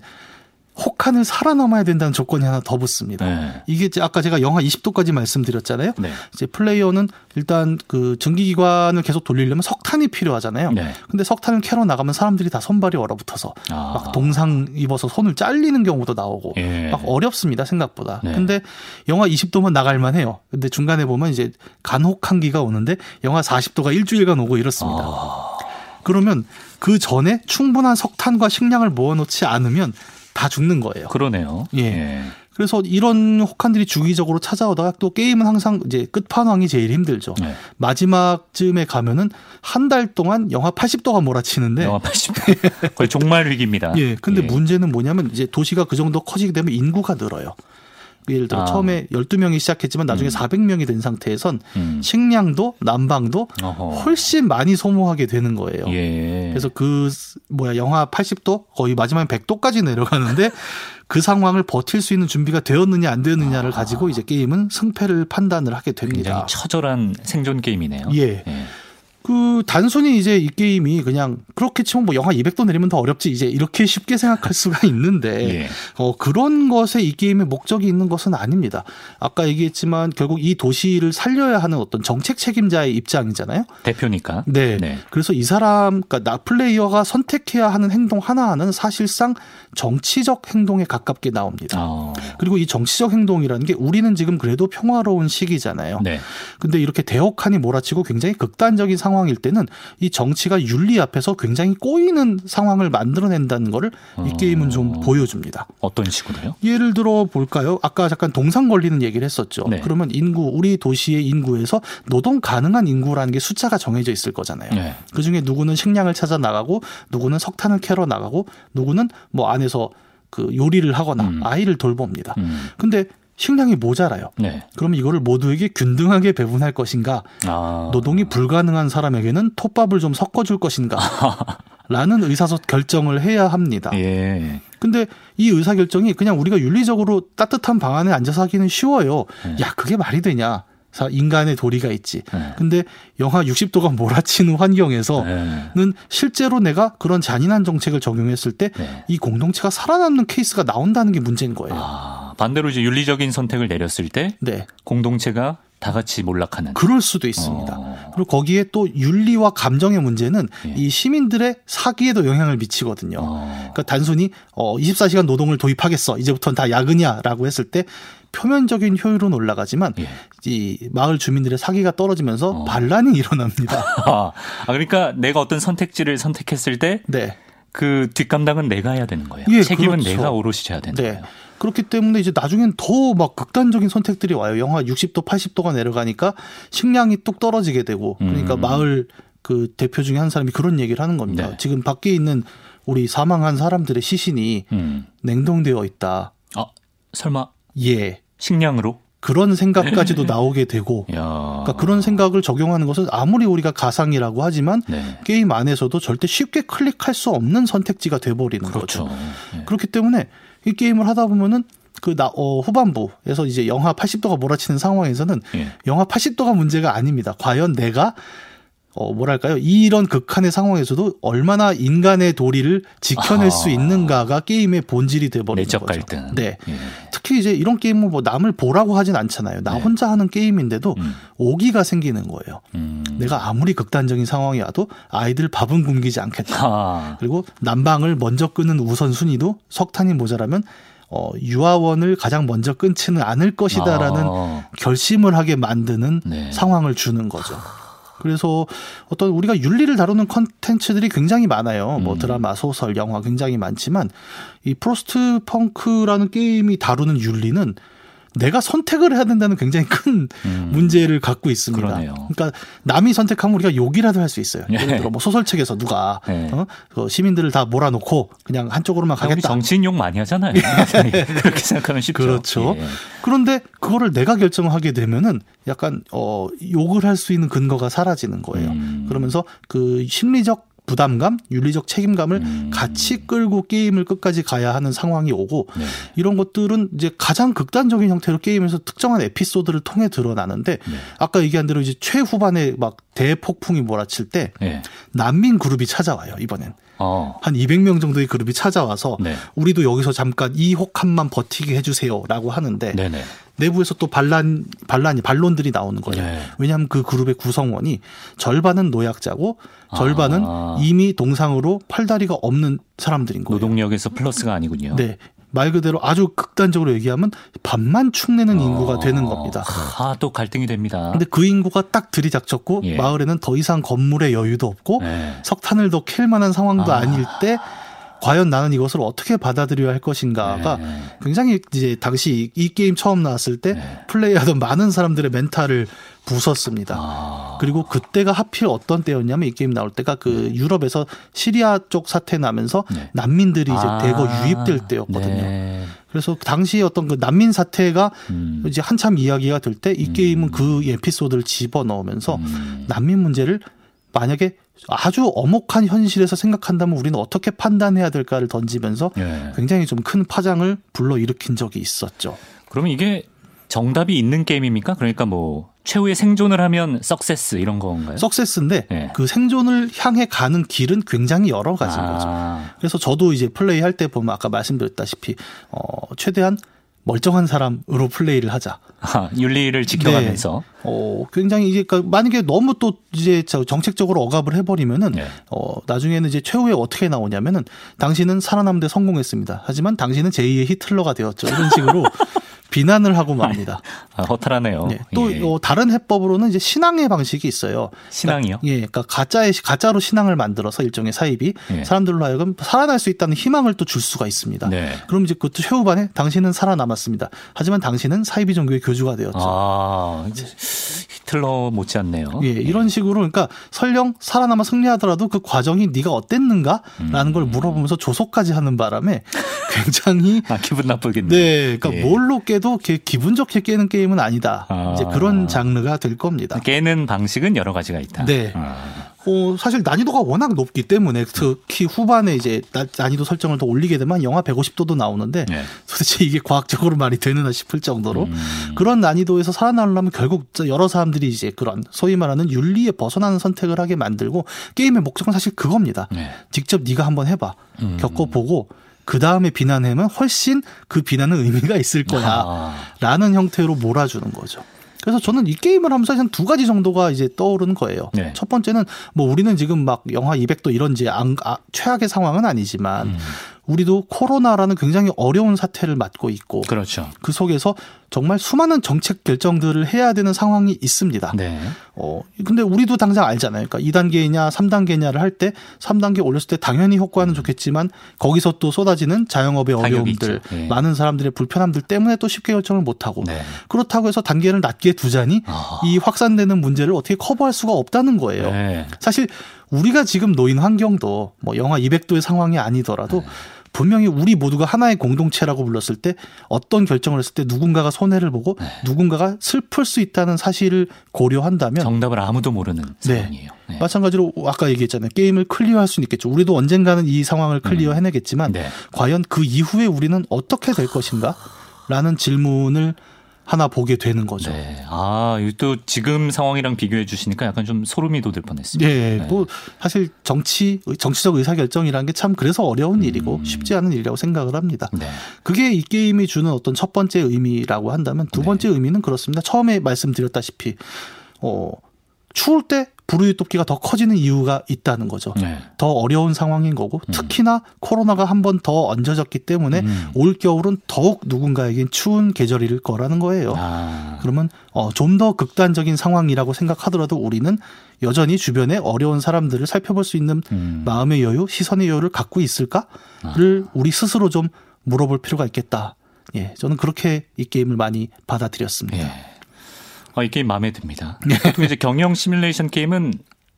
혹한을 살아남아야 된다는 조건이 하나 더 붙습니다. 네. 이게 아까 제가 영하 이십 도까지 말씀드렸잖아요. 네. 이제 플레이어는 일단 그 증기기관을 계속 돌리려면 석탄이 필요하잖아요. 네. 근데 석탄을 캐러 나가면 사람들이 다 손발이 얼어붙어서 아. 막 동상 입어서 손을 잘리는 경우도 나오고 예. 막 어렵습니다, 생각보다. 네. 근데 영하 이십 도면 나갈만 해요. 근데 중간에 보면 이제 간혹한기가 오는데 영하 사십 도가 일주일간 오고 이렇습니다. 아. 그러면 그 전에 충분한 석탄과 식량을 모아놓지 않으면 다 죽는 거예요. 그러네요. 예. 예. 그래서 이런 혹한들이 주기적으로 찾아오다가 또 게임은 항상 이제 끝판왕이 제일 힘들죠. 네. 마지막쯤에 가면은 한 달 동안 영하 팔십 도가 몰아치는데 영하 팔십 도 거의 종말 위기입니다. 예. 근데 예. 문제는 뭐냐면 이제 도시가 그 정도 커지게 되면 인구가 늘어요. 예를 들어 아. 처음에 열두 명이 시작했지만 나중에 음. 사백 명이 된 상태에선 음. 식량도 난방도 어허. 훨씬 많이 소모하게 되는 거예요. 예. 그래서 그 뭐야 영하 팔십 도 거의 마지막에 백 도까지 내려가는데 그 상황을 버틸 수 있는 준비가 되었느냐 안 되었느냐를 아. 가지고 이제 게임은 승패를 판단을 하게 됩니다. 굉장히 처절한 생존 게임이네요. 예. 예. 그 단순히 이제 이 게임이 그냥 그렇게 치면 뭐 영하 이백 도 내리면 더 어렵지 이제 이렇게 쉽게 생각할 수가 있는데 예. 어, 그런 것에 이 게임의 목적이 있는 것은 아닙니다. 아까 얘기했지만 결국 이 도시를 살려야 하는 어떤 정책 책임자의 입장이잖아요. 대표니까. 네. 네. 그래서 이 사람, 그러니까 나 플레이어가 선택해야 하는 행동 하나하나는 사실상 정치적 행동에 가깝게 나옵니다. 어. 그리고 이 정치적 행동이라는 게 우리는 지금 그래도 평화로운 시기잖아요. 네. 근데 이렇게 대혹한이 몰아치고 굉장히 극단적인 상황 상황일 때는 이 정치가 윤리 앞에서 굉장히 꼬이는 상황을 만들어낸다는 거를 이 어... 게임은 좀 보여줍니다. 어떤 식으로요? 예를 들어 볼까요? 아까 잠깐 동상 걸리는 얘기를 했었죠. 네. 그러면 인구, 우리 도시의 인구에서 노동 가능한 인구라는 게 숫자가 정해져 있을 거잖아요. 네. 그중에 누구는 식량을 찾아 나가고 누구는 석탄을 캐러 나가고 누구는 뭐 안에서 그 요리를 하거나 음. 아이를 돌봅니다. 음. 근데 식량이 모자라요. 네. 그럼 이거를 모두에게 균등하게 배분할 것인가? 아. 노동이 불가능한 사람에게는 톱밥을 좀 섞어줄 것인가? 라는 의사소통 결정을 해야 합니다. 예. 근데 이 의사결정이 그냥 우리가 윤리적으로 따뜻한 방 안에 앉아서 하기는 쉬워요. 예. 야, 그게 말이 되냐? 인간의 도리가 있지. 네. 근데 영하 육십 도가 몰아치는 환경에서는 네. 실제로 내가 그런 잔인한 정책을 적용했을 때 이 네. 공동체가 살아남는 케이스가 나온다는 게 문제인 거예요. 아, 반대로 이제 윤리적인 선택을 내렸을 때 네. 공동체가 다 같이 몰락하는. 그럴 수도 있습니다. 어. 그리고 거기에 또 윤리와 감정의 문제는 예. 이 시민들의 사기에도 영향을 미치거든요. 어. 그러니까 단순히 어, 이십사 시간 노동을 도입하겠어. 이제부터는 다 야근이야라고 했을 때 표면적인 효율은 올라가지만 예. 이 마을 주민들의 사기가 떨어지면서 어. 반란이 일어납니다. 아, 그러니까 내가 어떤 선택지를 선택했을 때 네. 그 뒷감당은 내가 해야 되는 거예요. 예, 책임은 그렇죠. 내가 오롯이 져야 되는 네. 거예요. 그렇기 때문에 이제 나중엔 더 막 극단적인 선택들이 와요. 영하 육십 도, 팔십 도가 내려가니까 식량이 뚝 떨어지게 되고 그러니까 음. 마을 그 대표 중에 한 사람이 그런 얘기를 하는 겁니다. 네. 지금 밖에 있는 우리 사망한 사람들의 시신이 음. 냉동되어 있다. 아, 설마? 예. 식량으로? 그런 생각까지도 나오게 되고 그러니까 그런 생각을 적용하는 것은 아무리 우리가 가상이라고 하지만 네. 게임 안에서도 절대 쉽게 클릭할 수 없는 선택지가 돼버리는 그렇죠. 거죠. 네. 그렇기 때문에 이 게임을 하다 보면은 그 나, 어, 후반부에서 이제 영하 팔십 도가 몰아치는 상황에서는 예. 영하 팔십 도가 문제가 아닙니다. 과연 내가 어, 뭐랄까요? 이런 극한의 상황에서도 얼마나 인간의 도리를 지켜낼 아하. 수 있는가가 게임의 본질이 돼버리는 거죠. 내적 갈등. 네. 예. 특히 이제 이런 게임은 뭐 남을 보라고 하진 않잖아요. 나 네. 혼자 하는 게임인데도 음. 오기가 생기는 거예요. 음. 내가 아무리 극단적인 상황이 와도 아이들 밥은 굶기지 않겠다. 아. 그리고 난방을 먼저 끄는 우선순위도 석탄이 모자라면 어, 유아원을 가장 먼저 끊지는 않을 것이다라는 아. 결심을 하게 만드는 네. 상황을 주는 거죠. 그래서 어떤 우리가 윤리를 다루는 콘텐츠들이 굉장히 많아요. 뭐 드라마, 소설, 영화 굉장히 많지만 이 프로스트 펑크라는 게임이 다루는 윤리는 내가 선택을 해야 된다는 굉장히 큰 음. 문제를 갖고 있습니다. 그러네요. 그러니까 남이 선택하면 우리가 욕이라도 할 수 있어요. 예를 들어 뭐 소설책에서 누가 예. 어? 시민들을 다 몰아놓고 그냥 한쪽으로만 가겠다. 우리 정치인 욕 많이 하잖아요. 그렇게 생각하면 쉽죠. 그렇죠. 예. 그런데 그거를 내가 결정하게 되면은 약간 어, 욕을 할 수 있는 근거가 사라지는 거예요. 음. 그러면서 그 심리적 부담감, 윤리적 책임감을 음. 같이 끌고 게임을 끝까지 가야 하는 상황이 오고 네. 이런 것들은 이제 가장 극단적인 형태로 게임에서 특정한 에피소드를 통해 드러나는데 네. 아까 얘기한 대로 이제 최후반에 막 대폭풍이 몰아칠 때 네. 난민 그룹이 찾아와요. 이번엔 어. 한 이백 명 정도의 그룹이 찾아와서 네. 우리도 여기서 잠깐 이 혹한만 버티게 해주세요라고 하는데 네네. 내부에서 또 반란, 반란이, 반론들이 나오는 거예요. 네. 왜냐하면 그 그룹의 구성원이 절반은 노약자고 절반은 아. 이미 동상으로 팔다리가 없는 사람들인 거예요. 노동력에서 플러스가 아니군요. 네. 말 그대로 아주 극단적으로 얘기하면 반만 축내는 어. 인구가 되는 겁니다. 아, 또 갈등이 됩니다. 근데 그 인구가 딱 들이닥쳤고 예. 마을에는 더 이상 건물의 여유도 없고 예. 석탄을 더 캘 만한 상황도 아. 아닐 때 과연 나는 이것을 어떻게 받아들여야 할 것인가가 네. 굉장히 이제 당시 이 게임 처음 나왔을 때 네. 플레이하던 많은 사람들의 멘탈을 부쉈습니다. 아. 그리고 그때가 하필 어떤 때였냐면 이 게임 나올 때가 그 네. 유럽에서 시리아 쪽 사태 나면서 네. 난민들이 이제 아. 대거 유입될 때였거든요. 네. 그래서 당시에 어떤 그 난민 사태가 음. 이제 한참 이야기가 될 때 이 음. 게임은 그 에피소드를 집어넣으면서 음. 난민 문제를 만약에 아주 엄혹한 현실에서 생각한다면 우리는 어떻게 판단해야 될까를 던지면서 네. 굉장히 좀 큰 파장을 불러일으킨 적이 있었죠. 그러면 이게 정답이 있는 게임입니까? 그러니까 뭐 최후의 생존을 하면 석세스 이런 건가요? 석세스인데 네. 그 생존을 향해 가는 길은 굉장히 여러 가지인 아. 거죠. 그래서 저도 이제 플레이할 때 보면 아까 말씀드렸다시피 어, 최대한 멀쩡한 사람으로 플레이를 하자. 아, 윤리를 지켜가면서. 네. 어, 굉장히 이게 그러니까 만약에 너무 또 이제 정책적으로 억압을 해버리면은 네. 어, 나중에는 이제 최후에 어떻게 나오냐면은 당신은 살아남는데 성공했습니다. 하지만 당신은 제이의 히틀러가 되었죠. 이런 식으로. 비난을 하고 맙니다. 아, 허탈하네요. 네. 또 예. 어, 다른 해법으로는 이제 신앙의 방식이 있어요. 신앙이요? 그러니까, 예, 그러니까 가짜의 가짜로 신앙을 만들어서 일종의 사입이 예. 사람들로 하여금 살아날 수 있다는 희망을 또 줄 수가 있습니다. 네. 그럼 이제 그 최후반에 당신은 살아남았습니다. 하지만 당신은 사이비 종교의 교주가 되었죠. 아, 이제 히틀러 못지않네요. 예, 이런 예. 식으로 그러니까 설령 살아남아 승리하더라도 그 과정이 네가 어땠는가라는 음. 걸 물어보면서 조소까지 하는 바람에 굉장히 아, 기분 나쁘겠네요. 네, 그러니까 예. 뭘로 깨 도 기분 좋게 깨는 게임은 아니다. 아. 이제 그런 장르가 될 겁니다. 깨는 방식은 여러 가지가 있다. 네. 아. 어, 사실 난이도가 워낙 높기 때문에 특히 후반에 이제 난이도 설정을 더 올리게 되면 영하 백오십 도도 나오는데 네. 도대체 이게 과학적으로 말이 되느냐 싶을 정도로 음. 그런 난이도에서 살아남으려면 결국 여러 사람들이 이제 그런 소위 말하는 윤리에 벗어나는 선택을 하게 만들고 게임의 목적은 사실 그겁니다. 네. 직접 네가 한번 해봐. 음. 겪어보고 그 다음에 비난하면 훨씬 그 비난은 의미가 있을 거야라는 아. 형태로 몰아주는 거죠. 그래서 저는 이 게임을 하면서 한 두 가지 정도가 이제 떠오르는 거예요. 네. 첫 번째는 뭐 우리는 지금 막 영하 이백 도 이런 이제 안, 아, 최악의 상황은 아니지만 음. 우리도 코로나라는 굉장히 어려운 사태를 맞고 있고 그렇죠. 그 속에서 정말 수많은 정책 결정들을 해야 되는 상황이 있습니다. 네. 어, 근데 우리도 당장 알잖아요. 그러니까 이 단계이냐 삼 단계냐를 할 때 삼 단계 올렸을 때 당연히 효과는 좋겠지만 거기서 또 쏟아지는 자영업의 어려움들 네. 많은 사람들의 불편함들 때문에 또 쉽게 결정을 못하고 네. 그렇다고 해서 단계를 낮게 두자니 아. 이 확산되는 문제를 어떻게 커버할 수가 없다는 거예요. 네. 사실 우리가 지금 놓인 환경도 뭐 영하 이백 도의 상황이 아니더라도 네. 분명히 우리 모두가 하나의 공동체라고 불렀을 때 어떤 결정을 했을 때 누군가가 손해를 보고 네. 누군가가 슬플 수 있다는 사실을 고려한다면 정답을 아무도 모르는 네. 상황이에요. 네. 마찬가지로 아까 얘기했잖아요. 게임을 클리어할 수는 있겠죠. 우리도 언젠가는 이 상황을 클리어해내겠지만 네. 과연 그 이후에 우리는 어떻게 될 것인가? 라는 질문을 하나 보게 되는 거죠. 네. 아, 또 지금 상황이랑 비교해 주시니까 약간 좀 소름이 돋을 뻔했습니다. 네. 네. 뭐 사실 정치, 정치적 의사결정이라는 게 참 그래서 어려운 음. 일이고 쉽지 않은 일이라고 생각을 합니다. 네. 그게 이 게임이 주는 어떤 첫 번째 의미라고 한다면 두 번째 네. 의미는 그렇습니다. 처음에 말씀드렸다시피 어, 추울 때 불우유톱기가 더 커지는 이유가 있다는 거죠. 네. 더 어려운 상황인 거고 음. 특히나 코로나가 한 번 더 얹어졌기 때문에 음. 올겨울은 더욱 누군가에겐 추운 계절일 거라는 거예요. 아. 그러면 어, 좀 더 극단적인 상황이라고 생각하더라도 우리는 여전히 주변에 어려운 사람들을 살펴볼 수 있는 음. 마음의 여유, 시선의 여유를 갖고 있을까를 아. 우리 스스로 좀 물어볼 필요가 있겠다. 예, 저는 그렇게 이 게임을 많이 받아들였습니다. 예. 아, 이 게임 마음에 듭니다. 보통 이제 경영 시뮬레이션 게임은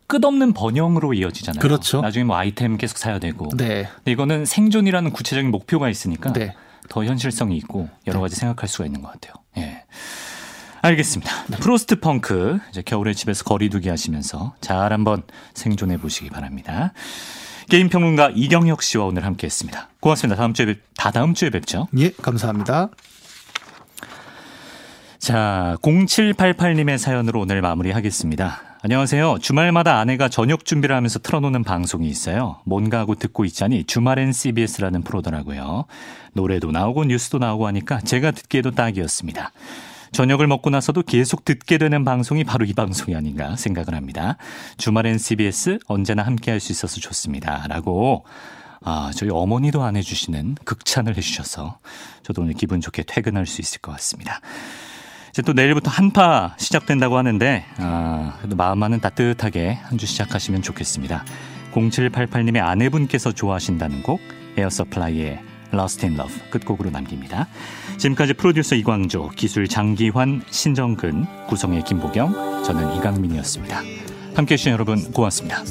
끝없는 번영으로 이어지잖아요. 그렇죠. 나중에 뭐 아이템 계속 사야 되고. 네. 근데 이거는 생존이라는 구체적인 목표가 있으니까 네. 더 현실성이 있고 여러 가지 네. 생각할 수가 있는 것 같아요. 예. 알겠습니다. 네. 프로스트 펑크 이제 겨울에 집에서 거리두기 하시면서 잘 한번 생존해 보시기 바랍니다. 게임 평론가 이경혁 씨와 오늘 함께했습니다. 고맙습니다. 다음 주에 다 다음 주에 뵙죠. 예, 감사합니다. 자, 공칠팔팔 님의 사연으로 오늘 마무리하겠습니다. 안녕하세요. 주말마다 아내가 저녁 준비를 하면서 틀어놓는 방송이 있어요. 뭔가 하고 듣고 있자니 주말엔 씨비에스라는 프로더라고요. 노래도 나오고 뉴스도 나오고 하니까 제가 듣기에도 딱이었습니다. 저녁을 먹고 나서도 계속 듣게 되는 방송이 바로 이 방송이 아닌가 생각을 합니다. 주말엔 씨비에스 언제나 함께할 수 있어서 좋습니다. 라고 아, 저희 어머니도 안 해주시는 극찬을 해주셔서 저도 오늘 기분 좋게 퇴근할 수 있을 것 같습니다. 이제 또 내일부터 한파 시작된다고 하는데 아, 그래도 마음만은 따뜻하게 한 주 시작하시면 좋겠습니다. 공칠팔팔님의 아내분께서 좋아하신다는 곡 에어서플라이의 Lost in Love 끝곡으로 남깁니다. 지금까지 프로듀서 이광조, 기술 장기환, 신정근, 구성의 김보경, 저는 이강민이었습니다. 함께해 주신 여러분 고맙습니다.